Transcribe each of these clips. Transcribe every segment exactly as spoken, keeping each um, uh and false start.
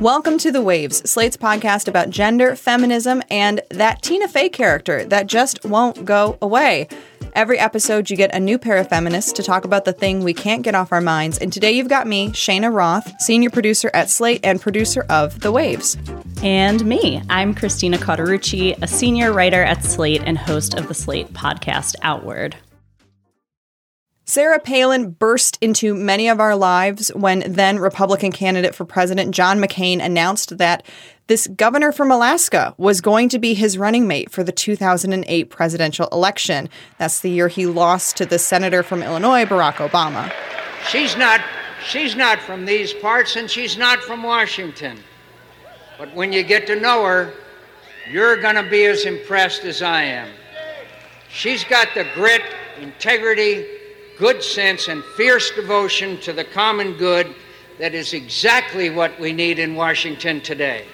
Welcome to The Waves, Slate's podcast about gender, feminism, and that Tina Fey character that just won't go away. Every episode, you get a new pair of feminists to talk about the thing we can't get off our minds, and today you've got me, Shayna Roth, senior producer at Slate and producer of The Waves. And me, I'm Christina Cotarucci, a senior writer at Slate and host of the Slate podcast Outward. Sarah Palin burst into many of our lives when then-Republican candidate for president John McCain announced that this governor from Alaska was going to be his running mate for the two thousand eight presidential election. That's the year he lost to the senator from Illinois, Barack Obama. She's not, she's not from these parts, and she's not from Washington. But when you get to know her, you're going to be as impressed as I am. She's got the grit, integrity, good sense, and fierce devotion to the common good that is exactly what we need in Washington today.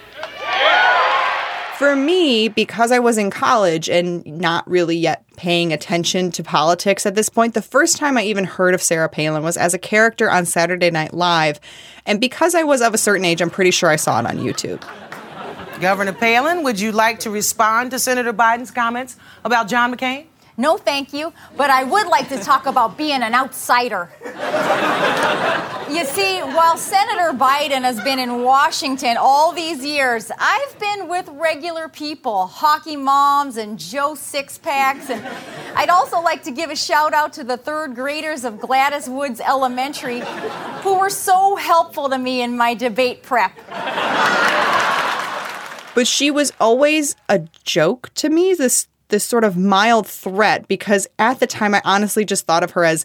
For me, because I was in college and not really yet paying attention to politics at this point, the first time I even heard of Sarah Palin was as a character on Saturday Night Live. And because I was of a certain age, I'm pretty sure I saw it on YouTube. Governor Palin, would you like to respond to Senator Biden's comments about John McCain? No, thank you, but I would like to talk about being an outsider. You see, while Senator Biden has been in Washington all these years, I've been with regular people, hockey moms and Joe six-packs. And I'd also like to give a shout-out to the third graders of Gladys Woods Elementary who were so helpful to me in my debate prep. But she was always a joke to me, this this sort of mild threat, because at the time I honestly just thought of her as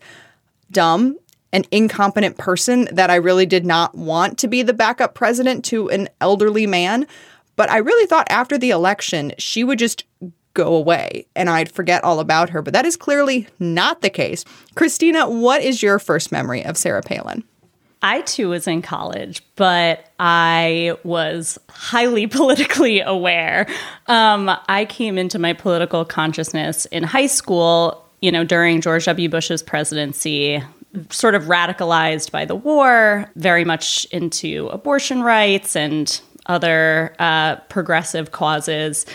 dumb, an incompetent person that I really did not want to be the backup president to an elderly man. But I really thought after the election, she would just go away and I'd forget all about her. But that is clearly not the case. Christina, what is your first memory of Sarah Palin? I, too, was in college, but I was highly politically aware. Um, I came into my political consciousness in high school, you know, during George W. Bush's presidency, sort of radicalized by the war, very much into abortion rights and other uh, progressive causes.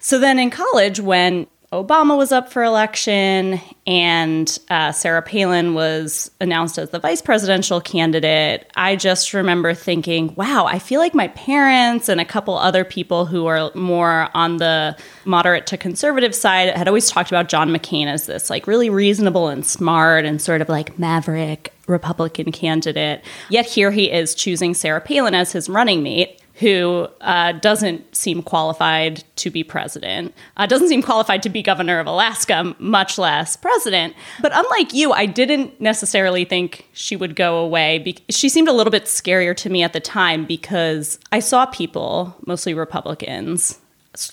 So then in college, when Obama was up for election, and uh, Sarah Palin was announced as the vice presidential candidate, I just remember thinking, wow, I feel like my parents and a couple other people who are more on the moderate to conservative side had always talked about John McCain as this like really reasonable and smart and sort of like maverick Republican candidate. Yet here he is choosing Sarah Palin as his running mate, who uh, doesn't seem qualified to be president, uh, doesn't seem qualified to be governor of Alaska, much less president. But unlike you, I didn't necessarily think she would go away. Be- she seemed a little bit scarier to me at the time because I saw people, mostly Republicans,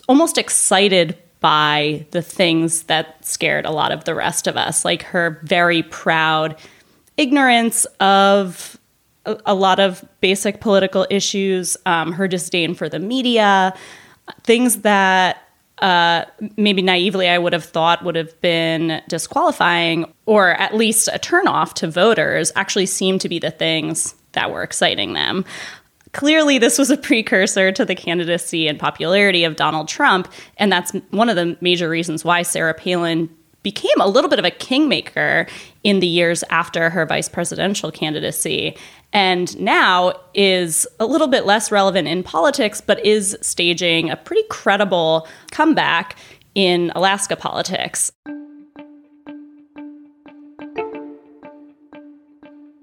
almost excited by the things that scared a lot of the rest of us, like her very proud ignorance of a lot of basic political issues, um, her disdain for the media, things that uh, maybe naively I would have thought would have been disqualifying or at least a turnoff to voters actually seemed to be the things that were exciting them. Clearly, this was a precursor to the candidacy and popularity of Donald Trump, and that's one of the major reasons why Sarah Palin became a little bit of a kingmaker in the years after her vice presidential candidacy, and now is a little bit less relevant in politics, but is staging a pretty credible comeback in Alaska politics.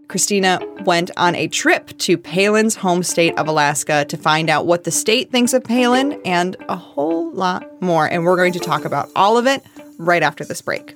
Christina went on a trip to Palin's home state of Alaska to find out what the state thinks of Palin and a whole lot more. And we're going to talk about all of it right after this break.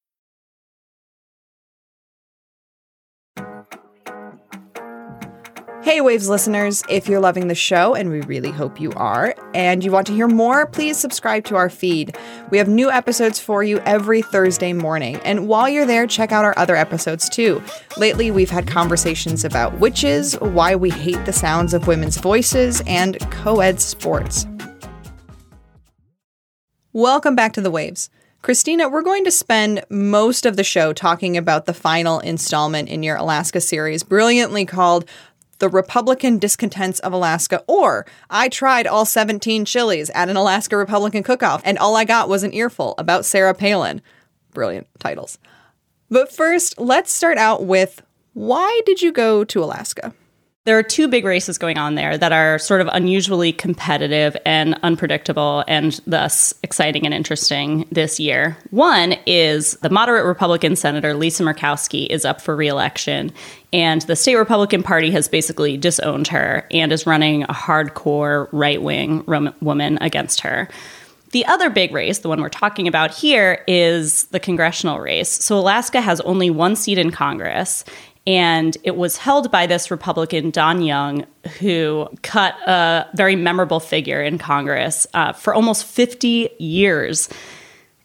Hey Waves listeners, if you're loving the show, and we really hope you are, and you want to hear more, please subscribe to our feed. We have new episodes for you every Thursday morning. And while you're there, check out our other episodes too. Lately, we've had conversations about witches, why we hate the sounds of women's voices, and co-ed sports. Welcome back to The Waves. Christina, we're going to spend most of the show talking about the final installment in your Alaska series, brilliantly called The Republican Discontents of Alaska, or I Tried All seventeen Chilies at an Alaska Republican Cook-Off, and All I Got Was an Earful, about Sarah Palin. Brilliant titles. But first, let's start out with, why did you go to Alaska? There are two big races going on there that are sort of unusually competitive and unpredictable and thus exciting and interesting this year. One is the moderate Republican Senator Lisa Murkowski is up for re-election, and the state Republican Party has basically disowned her and is running a hardcore right-wing rom- woman against her. The other big race, the one we're talking about here, is the congressional race. So Alaska has only one seat in Congress, and it was held by this Republican, Don Young, who cut a very memorable figure in Congress uh, for almost fifty years.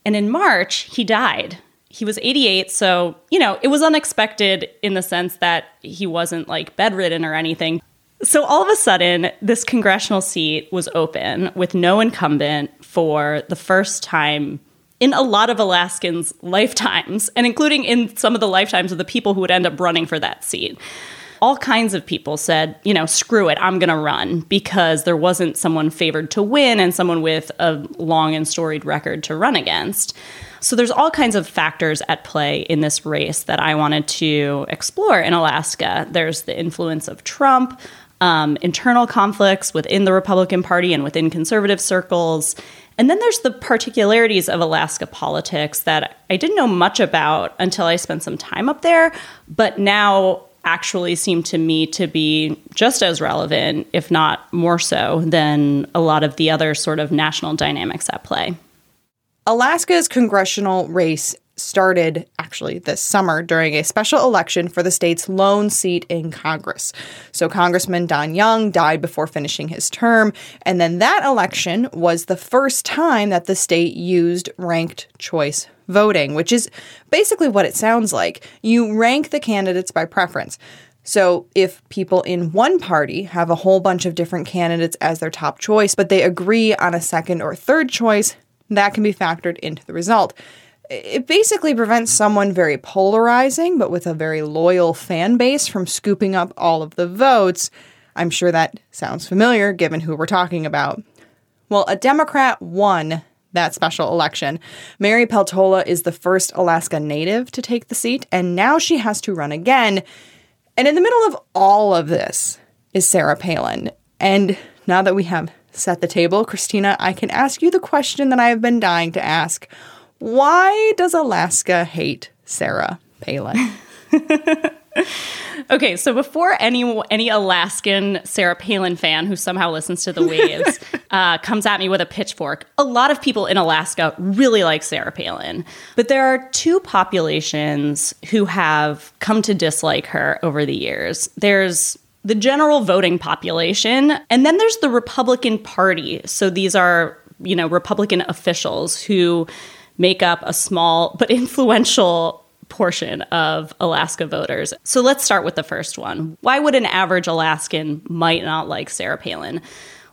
And in March, he died. He was eighty-eight, so, you know, it was unexpected in the sense that he wasn't, like, bedridden or anything. So all of a sudden, this congressional seat was open with no incumbent for the first time in a lot of Alaskans' lifetimes, and including in some of the lifetimes of the people who would end up running for that seat. All kinds of people said, you know, screw it, I'm going to run, because there wasn't someone favored to win and someone with a long and storied record to run against. So there's all kinds of factors at play in this race that I wanted to explore in Alaska. There's the influence of Trump, um, internal conflicts within the Republican Party and within conservative circles. And then there's the particularities of Alaska politics that I didn't know much about until I spent some time up there, but now actually seem to me to be just as relevant, if not more so, than a lot of the other sort of national dynamics at play. Alaska's congressional race started actually this summer during a special election for the state's lone seat in Congress. So Congressman Don Young died before finishing his term, and then that election was the first time that the state used ranked choice voting, which is basically what it sounds like. You rank the candidates by preference. So if people in one party have a whole bunch of different candidates as their top choice, but they agree on a second or third choice, that can be factored into the result. It basically prevents someone very polarizing, but with a very loyal fan base, from scooping up all of the votes. I'm sure that sounds familiar, given who we're talking about. Well, a Democrat won that special election. Mary Peltola is the first Alaska native to take the seat, and now she has to run again. And in the middle of all of this is Sarah Palin. And now that we have set the table, Christina, I can ask you the question that I have been dying to ask. Why does Alaska hate Sarah Palin? Okay, so before any any Alaskan Sarah Palin fan who somehow listens to The Waves uh, comes at me with a pitchfork, a lot of people in Alaska really like Sarah Palin. But there are two populations who have come to dislike her over the years. There's the general voting population, and then there's the Republican Party. So these are, you know, Republican officials who make up a small but influential portion of Alaska voters. So let's start with the first one. Why would an average Alaskan might not like Sarah Palin?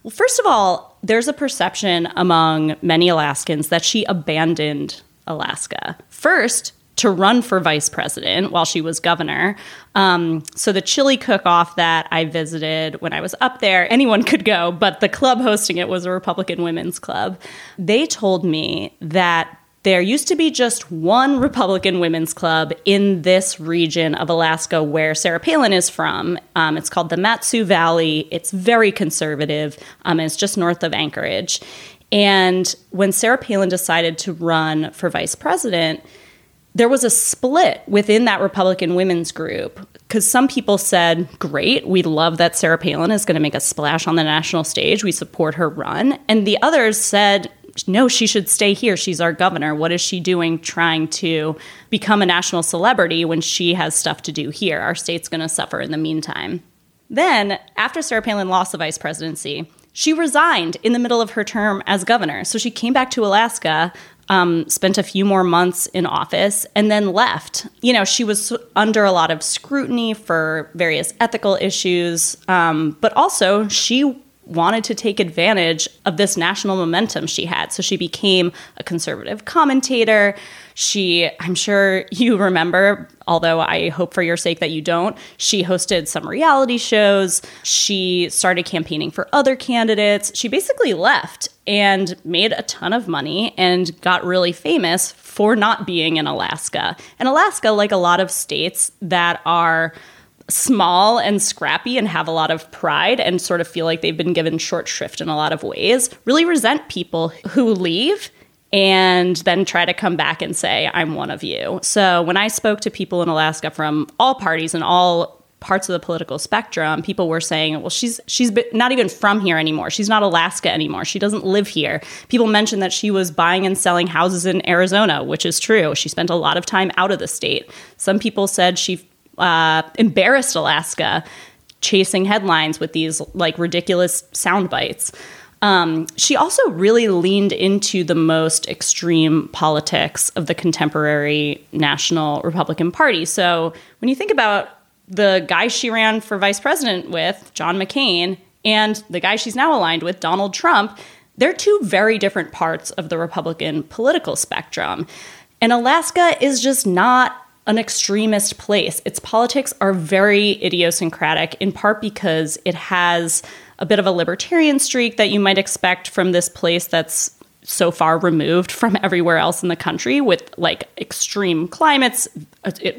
Well, first of all, there's a perception among many Alaskans that she abandoned Alaska. First, to run for vice president while she was governor. Um, so the chili cook-off that I visited when I was up there, anyone could go, but the club hosting it was a Republican women's club. They told me that there used to be just one Republican women's club in this region of Alaska where Sarah Palin is from. Um, it's called the Mat-Su Valley. It's very conservative. Um, and it's just north of Anchorage. And when Sarah Palin decided to run for vice president, there was a split within that Republican women's group, because some people said, great, we love that Sarah Palin is going to make a splash on the national stage. We support her run. And the others said, no, she should stay here. She's our governor. What is she doing trying to become a national celebrity when she has stuff to do here? Our state's going to suffer in the meantime. Then, after Sarah Palin lost the vice presidency, she resigned in the middle of her term as governor. So she came back to Alaska, um, spent a few more months in office, and then left. You know, she was under a lot of scrutiny for various ethical issues, um, but also she wanted to take advantage of this national momentum she had. So she became a conservative commentator. She, I'm sure you remember, although I hope for your sake that you don't, she hosted some reality shows. She started campaigning for other candidates. She basically left and made a ton of money and got really famous for not being in Alaska. And Alaska, like a lot of states that are small and scrappy and have a lot of pride and sort of feel like they've been given short shrift in a lot of ways, really resent people who leave and then try to come back and say, I'm one of you. So when I spoke to people in Alaska from all parties and all parts of the political spectrum, people were saying, well, she's she's not even from here anymore. She's not Alaska anymore. She doesn't live here. People mentioned that she was buying and selling houses in Arizona, which is true. She spent a lot of time out of the state. Some people said she Uh, embarrassed Alaska, chasing headlines with these like ridiculous sound bites. Um, she also really leaned into the most extreme politics of the contemporary national Republican Party. So when you think about the guy she ran for vice president with, John McCain, and the guy she's now aligned with, Donald Trump, they're two very different parts of the Republican political spectrum. And Alaska is just not an extremist place. Its politics are very idiosyncratic, in part because it has a bit of a libertarian streak that you might expect from this place that's so far removed from everywhere else in the country, with like extreme climates,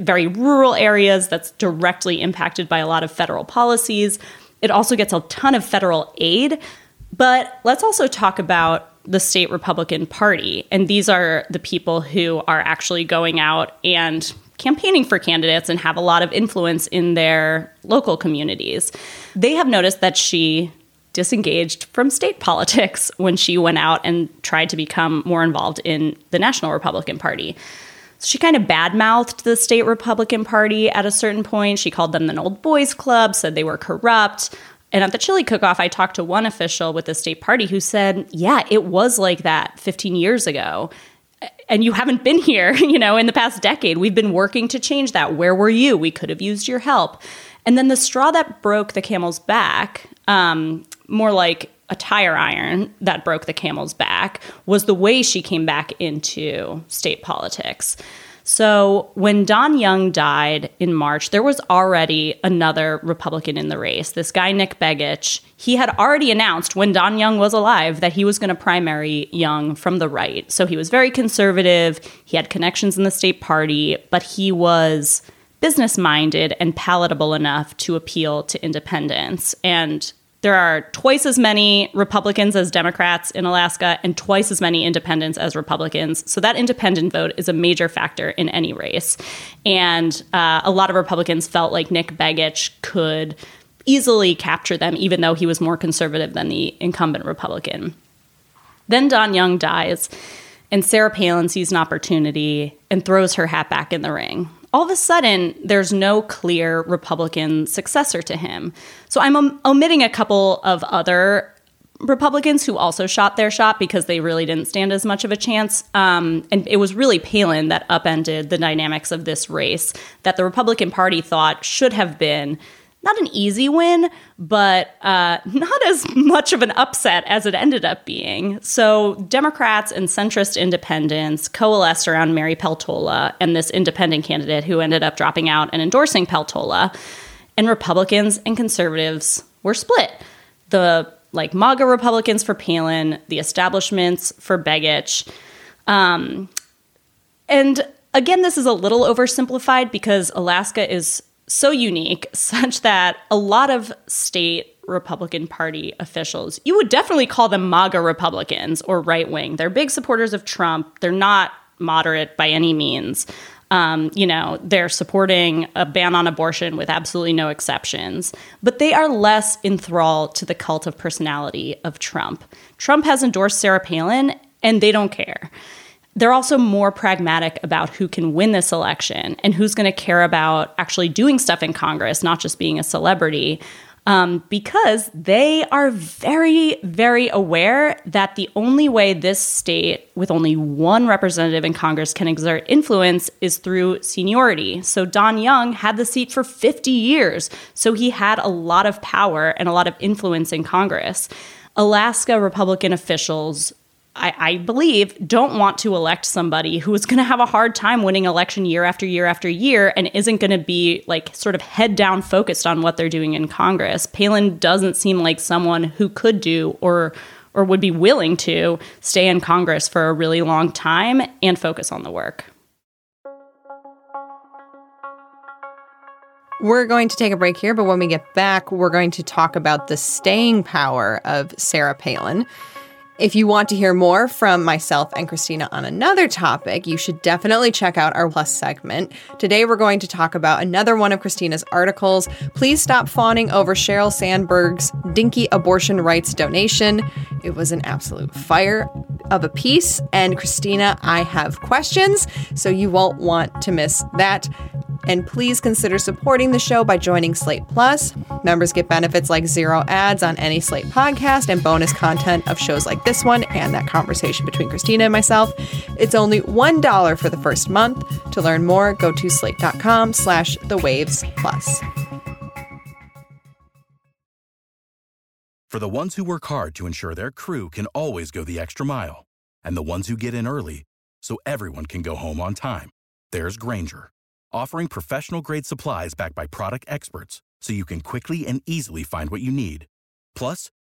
very rural areas that's directly impacted by a lot of federal policies. It also gets a ton of federal aid. But let's also talk about the state Republican Party. And these are the people who are actually going out and campaigning for candidates and have a lot of influence in their local communities. They have noticed that she disengaged from state politics when she went out and tried to become more involved in the National Republican Party. So she kind of badmouthed the state Republican Party at a certain point. She called them an old boys club, said they were corrupt. And at the chili cook-off, I talked to one official with the state party who said, yeah, it was like that fifteen years ago. And you haven't been here, you know, in the past decade. We've been working to change that. Where were you? We could have used your help. And then the straw that broke the camel's back, um, more like a tire iron that broke the camel's back, was the way she came back into state politics. So when Don Young died in March, there was already another Republican in the race. This guy, Nick Begich, he had already announced when Don Young was alive that he was going to primary Young from the right. So he was very conservative. He had connections in the state party, but he was business-minded and palatable enough to appeal to independents. And there are twice as many Republicans as Democrats in Alaska and twice as many independents as Republicans. So that independent vote is a major factor in any race. And uh, a lot of Republicans felt like Nick Begich could easily capture them, even though he was more conservative than the incumbent Republican. Then Don Young dies, and Sarah Palin sees an opportunity and throws her hat back in the ring. All of a sudden, there's no clear Republican successor to him. So I'm om- omitting a couple of other Republicans who also shot their shot because they really didn't stand as much of a chance. Um, and it was really Palin that upended the dynamics of this race that the Republican Party thought should have been not an easy win, but uh, not as much of an upset as it ended up being. So Democrats and centrist independents coalesced around Mary Peltola and this independent candidate who ended up dropping out and endorsing Peltola. And Republicans and conservatives were split. The like MAGA Republicans for Palin, the establishments for Begich. Um, and again, this is a little oversimplified because Alaska is so unique, such that a lot of state Republican Party officials, you would definitely call them MAGA Republicans or right-wing. They're big supporters of Trump. They're not moderate by any means. Um, you know, they're supporting a ban on abortion with absolutely no exceptions. But they are less enthralled to the cult of personality of Trump. Trump has endorsed Sarah Palin, and they don't care. They're also more pragmatic about who can win this election and who's going to care about actually doing stuff in Congress, not just being a celebrity, um, because they are very, very aware that the only way this state with only one representative in Congress can exert influence is through seniority. So Don Young had the seat for fifty years, so he had a lot of power and a lot of influence in Congress. Alaska Republican officials, I, I believe, don't want to elect somebody who is going to have a hard time winning election year after year after year and isn't going to be like sort of head down focused on what they're doing in Congress. Palin doesn't seem like someone who could do or or would be willing to stay in Congress for a really long time and focus on the work. We're going to take a break here, but when we get back, we're going to talk about the staying power of Sarah Palin. If you want to hear more from myself and Christina on another topic, you should definitely check out our Plus segment. Today, we're going to talk about another one of Christina's articles, Please Stop Fawning Over Sheryl Sandberg's Dinky Abortion Rights Donation. It was an absolute fire of a piece. And Christina, I have questions, so you won't want to miss that. And please consider supporting the show by joining Slate Plus. Members get benefits like zero ads on any Slate podcast and bonus content of shows like this one and that conversation between Christina and myself. It's only one dollar for the first month. To learn more, go to slate.com slash the waves plus. For the ones who work hard to ensure their crew can always go the extra mile, and the ones who get in early so everyone can go home on time, there's Grainger, offering professional-grade supplies backed by product experts so you can quickly and easily find what you need. Plus,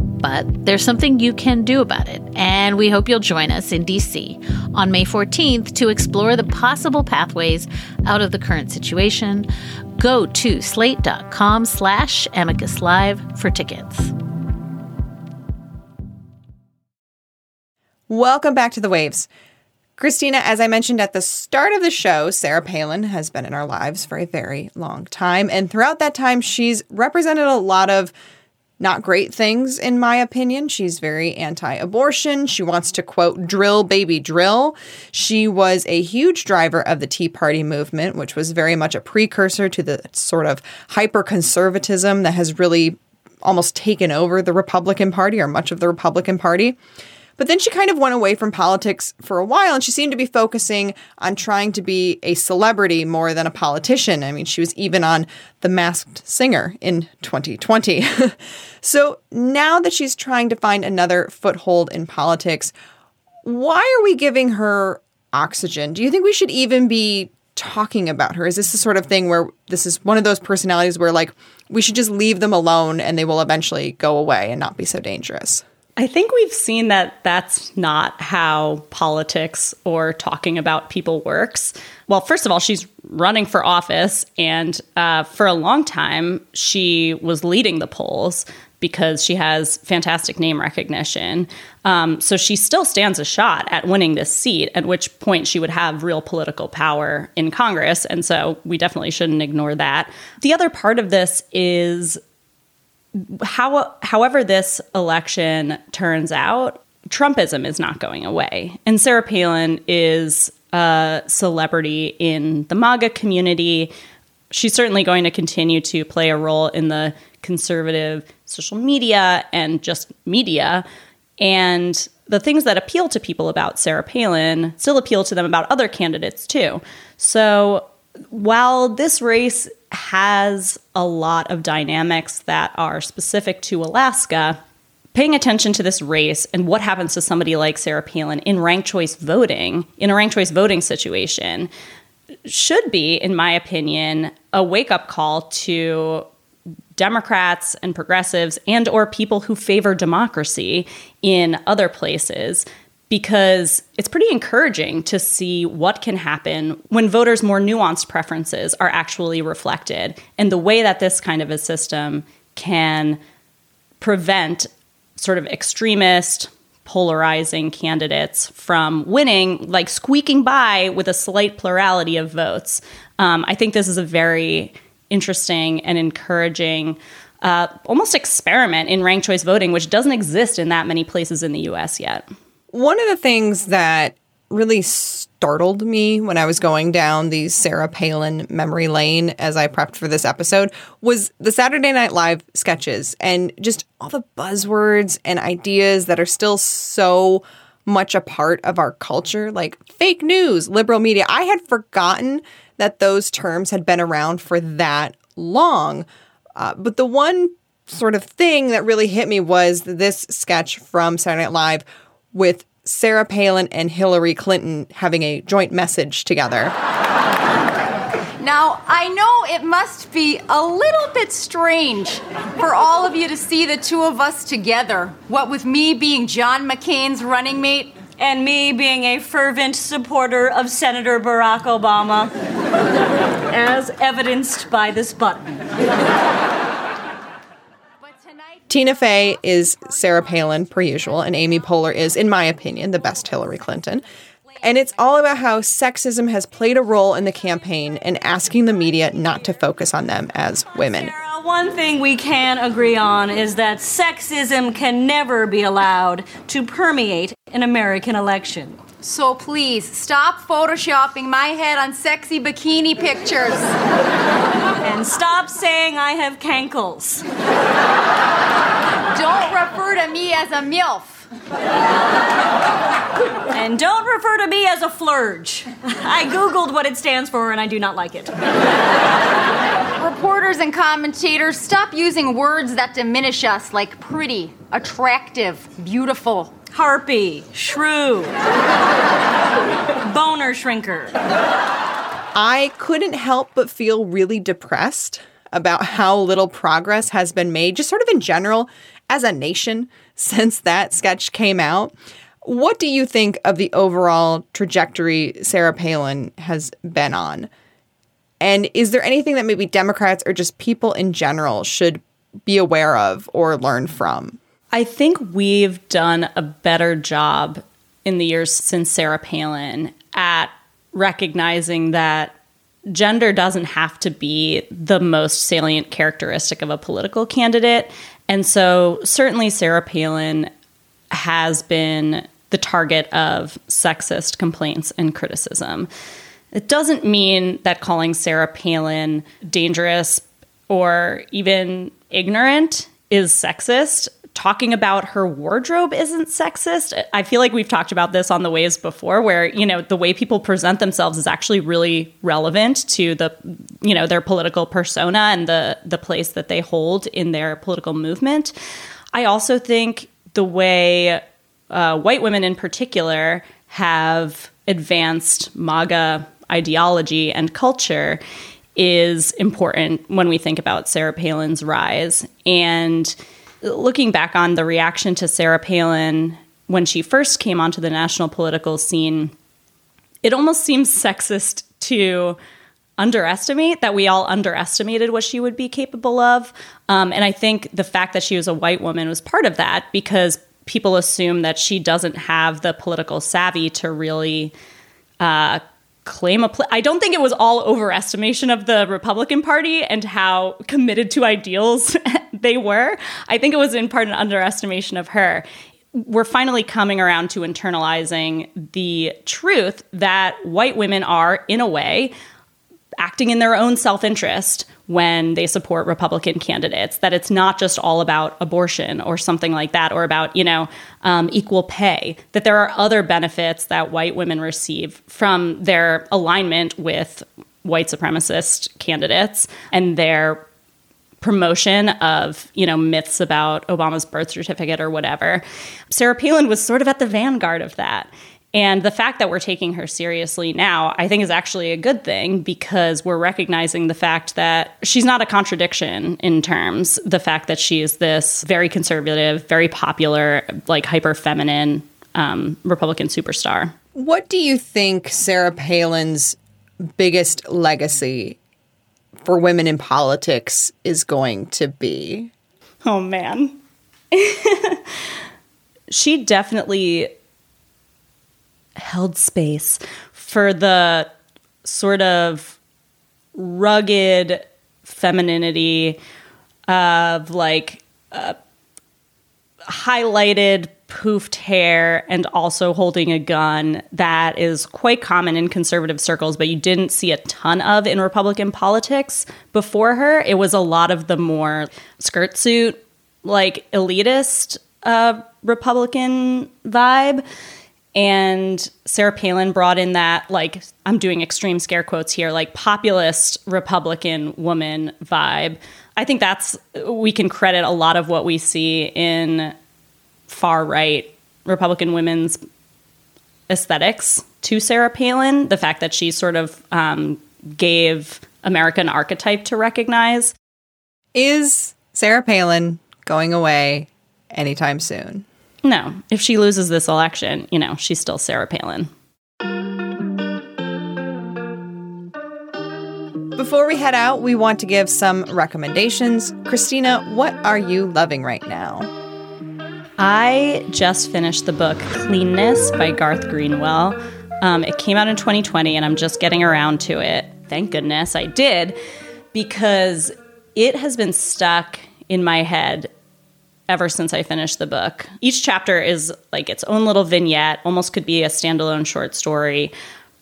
But there's something you can do about it, and we hope you'll join us in D C on May fourteenth to explore the possible pathways out of the current situation. Go to slate.com slash amicus live for tickets. Welcome back to The Waves. Christina, as I mentioned at the start of the show, Sarah Palin has been in our lives for a very long time, and throughout that time, she's represented a lot of not great things, in my opinion. She's very anti-abortion. She wants to, quote, drill, baby, drill. She was a huge driver of the Tea Party movement, which was very much a precursor to the sort of hyper-conservatism that has really almost taken over the Republican Party or much of the Republican Party. But then she kind of went away from politics for a while, and she seemed to be focusing on trying to be a celebrity more than a politician. I mean, she was even on The Masked Singer in twenty twenty. So now that she's trying to find another foothold in politics, why are we giving her oxygen? Do you think we should even be talking about her? Is this the sort of thing where this is one of those personalities where, like, we should just leave them alone and they will eventually go away and not be so dangerous? I think we've seen that that's not how politics or talking about people works. Well, first of all, she's running for office, and uh, for a long time, she was leading the polls because she has fantastic name recognition. Um, so she still stands a shot at winning this seat, at which point she would have real political power in Congress. And so we definitely shouldn't ignore that. The other part of this is, How, however this election turns out, Trumpism is not going away. And Sarah Palin is a celebrity in the MAGA community. She's certainly going to continue to play a role in the conservative social media and just media. And the things that appeal to people about Sarah Palin still appeal to them about other candidates, too. So while this race has a lot of dynamics that are specific to Alaska, paying attention to this race and what happens to somebody like Sarah Palin in ranked choice voting, in a ranked choice voting situation, should be, in my opinion, a wake-up call to Democrats and progressives and or people who favor democracy in other places, because it's pretty encouraging to see what can happen when voters' more nuanced preferences are actually reflected, and the way that this kind of a system can prevent sort of extremist, polarizing candidates from winning, like squeaking by with a slight plurality of votes. Um, I think this is a very interesting and encouraging uh, almost experiment in ranked choice voting, which doesn't exist in that many places in the U S yet. One of the things that really startled me when I was going down the Sarah Palin memory lane as I prepped for this episode was the Saturday Night Live sketches and just all the buzzwords and ideas that are still so much a part of our culture, like fake news, liberal media. I had forgotten that those terms had been around for that long. Uh, but the one sort of thing that really hit me was this sketch from Saturday Night Live with Sarah Palin and Hillary Clinton having a joint message together. Now, I know it must be a little bit strange for all of you to see the two of us together, what with me being John McCain's running mate and me being a fervent supporter of Senator Barack Obama, as evidenced by this button. Tina Fey is Sarah Palin, per usual, and Amy Poehler is, in my opinion, the best Hillary Clinton. And it's all about how sexism has played a role in the campaign and asking the media not to focus on them as women. Sarah, one thing we can agree on is that sexism can never be allowed to permeate an American election. So please, stop photoshopping my head on sexy bikini pictures. And stop saying I have cankles. Don't refer to me as a MILF. And don't refer to me as a flurge. I Googled what it stands for and I do not like it. Reporters and commentators, stop using words that diminish us, like pretty, attractive, beautiful. Harpy, shrew, boner shrinker. I couldn't help but feel really depressed about how little progress has been made, just sort of in general, as a nation, since that sketch came out. What do you think of the overall trajectory Sarah Palin has been on? And is there anything that maybe Democrats or just people in general should be aware of or learn from? I think we've done a better job in the years since Sarah Palin at recognizing that gender doesn't have to be the most salient characteristic of a political candidate. And so certainly Sarah Palin has been the target of sexist complaints and criticism. It doesn't mean that calling Sarah Palin dangerous or even ignorant is sexist. Talking about her wardrobe isn't sexist. I feel like we've talked about this on The Waves before, where, you know, the way people present themselves is actually really relevant to the, you know, their political persona and the the place that they hold in their political movement. I also think the way uh, white women in particular have advanced MAGA ideology and culture is important when we think about Sarah Palin's rise. And looking back on the reaction to Sarah Palin when she first came onto the national political scene, it almost seems sexist to underestimate that we all underestimated what she would be capable of. Um, and I think the fact that she was a white woman was part of that, because people assume that she doesn't have the political savvy to really uh, claim a pl- I don't think it was all overestimation of the Republican Party and how committed to ideals they were. I think it was in part an underestimation of her. we're finally coming around to internalizing the truth that white women are, in a way, acting in their own self-interest when they support Republican candidates, that it's not just all about abortion or something like that, or about, you know, um, equal pay, that there are other benefits that white women receive from their alignment with white supremacist candidates and their promotion of, you know, myths about Obama's birth certificate or whatever. Sarah Palin was sort of at the vanguard of that. And the fact that we're taking her seriously now, I think, is actually a good thing, because we're recognizing the fact that she's not a contradiction in terms, the fact that she is this very conservative, very popular, like hyper-feminine um, Republican superstar. What do you think Sarah Palin's biggest legacy for women in politics is going to be? Oh, man. She definitely held space for the sort of rugged femininity of, like, uh, highlighted poofed hair and also holding a gun that is quite common in conservative circles, but you didn't see a ton of in Republican politics before her. It was a lot of the more skirt suit, like, elitist uh, Republican vibe. And Sarah Palin brought in that, like, I'm doing extreme scare quotes here, like, populist Republican woman vibe. I think that's, we can credit a lot of what we see in far right Republican women's aesthetics to Sarah Palin. The fact that she sort of um, gave America an archetype to recognize. Is Sarah Palin going away anytime soon? No. If she loses this election, you know, she's still Sarah Palin. Before we head out, we want to give some recommendations. Christina, what are you loving right now? I just finished the book Cleanness by Garth Greenwell. Um, it came out in twenty twenty, and I'm just getting around to it. Thank goodness I did, because it has been stuck in my head ever since I finished the book. Each chapter is like its own little vignette, almost could be a standalone short story,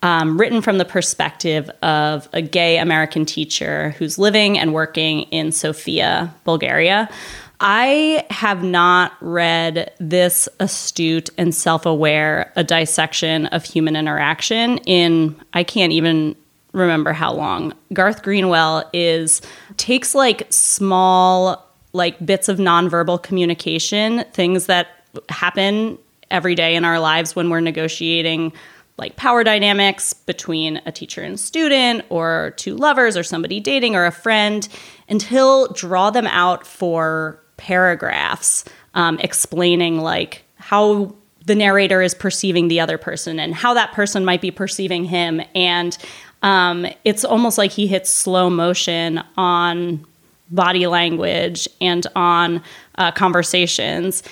um, written from the perspective of a gay American teacher who's living and working in Sofia, Bulgaria. I have not read this astute and self-aware a dissection of human interaction in, I can't even remember how long. Garth Greenwell is takes like small, like, bits of nonverbal communication, things that happen every day in our lives when we're negotiating, like, power dynamics between a teacher and student, or two lovers, or somebody dating, or a friend, and he'll draw them out for paragraphs, um, explaining, like, how the narrator is perceiving the other person and how that person might be perceiving him. And um, it's almost like he hits slow motion on body language and on uh, conversations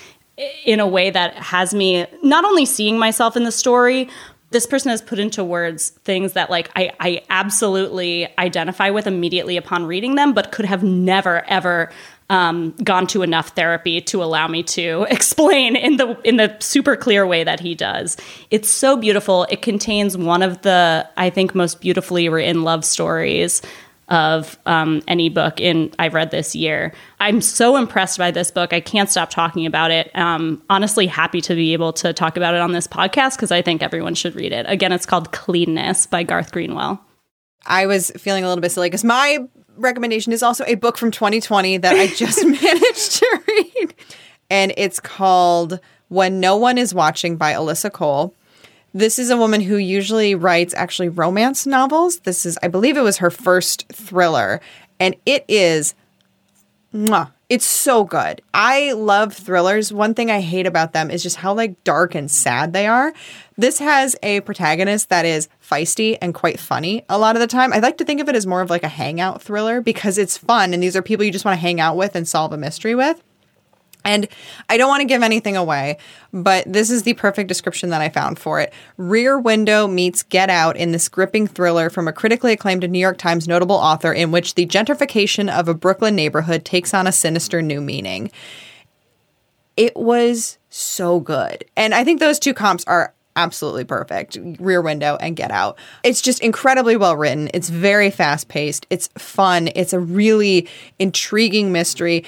in a way that has me not only seeing myself in the story. This person has put into words things that, like, I, I absolutely identify with immediately upon reading them, but could have never, ever um, gone to enough therapy to allow me to explain in the in the super clear way that he does. It's so beautiful. It contains one of the, I think, most beautifully written love stories of um, any book in I've read this year. I'm so impressed by this book. I can't stop talking about it. Um, honestly, happy to be able to talk about it on this podcast, because I think everyone should read it. Again, it's called Cleanness by Garth Greenwell. I was feeling a little bit silly because my recommendation is also a book from twenty twenty that I just managed to read. And it's called When No One Is Watching by Alyssa Cole. This is a woman who usually writes actually romance novels. This is, I believe it was her first thriller. And it is, mwah, it's so good. I love thrillers. One thing I hate about them is just how, like, dark and sad they are. This has a protagonist that is feisty and quite funny a lot of the time. I like to think of it as more of like a hangout thriller, because it's fun. And these are people you just want to hang out with and solve a mystery with. And I don't want to give anything away, but this is the perfect description that I found for it. Rear Window meets Get Out in this gripping thriller from a critically acclaimed New York Times notable author, in which the gentrification of a Brooklyn neighborhood takes on a sinister new meaning. It was so good. And I think those two comps are absolutely perfect, Rear Window and Get Out. It's just incredibly well written. It's very fast paced. It's fun. It's a really intriguing mystery.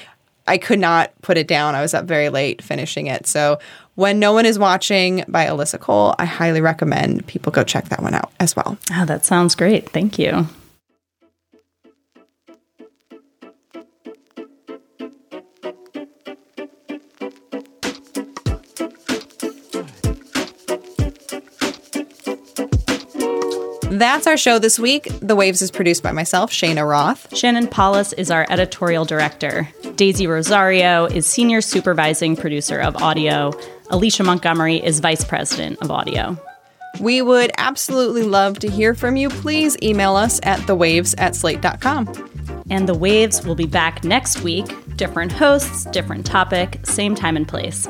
I could not put it down. I was up very late finishing it. So When No One Is Watching by Alyssa Cole, I highly recommend people go check that one out as well. Oh, that sounds great. Thank you. That's our show this week. The Waves is produced by myself, Shayna Roth. Shannon Paulus is our editorial director. Daisy Rosario is senior supervising producer of audio. Alicia Montgomery is vice president of audio. We would absolutely love to hear from you. Please email us at the waves at slate dot com. And The Waves will be back next week. Different hosts, different topic, same time and place.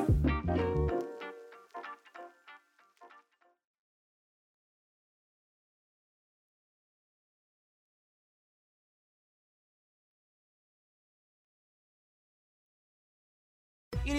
It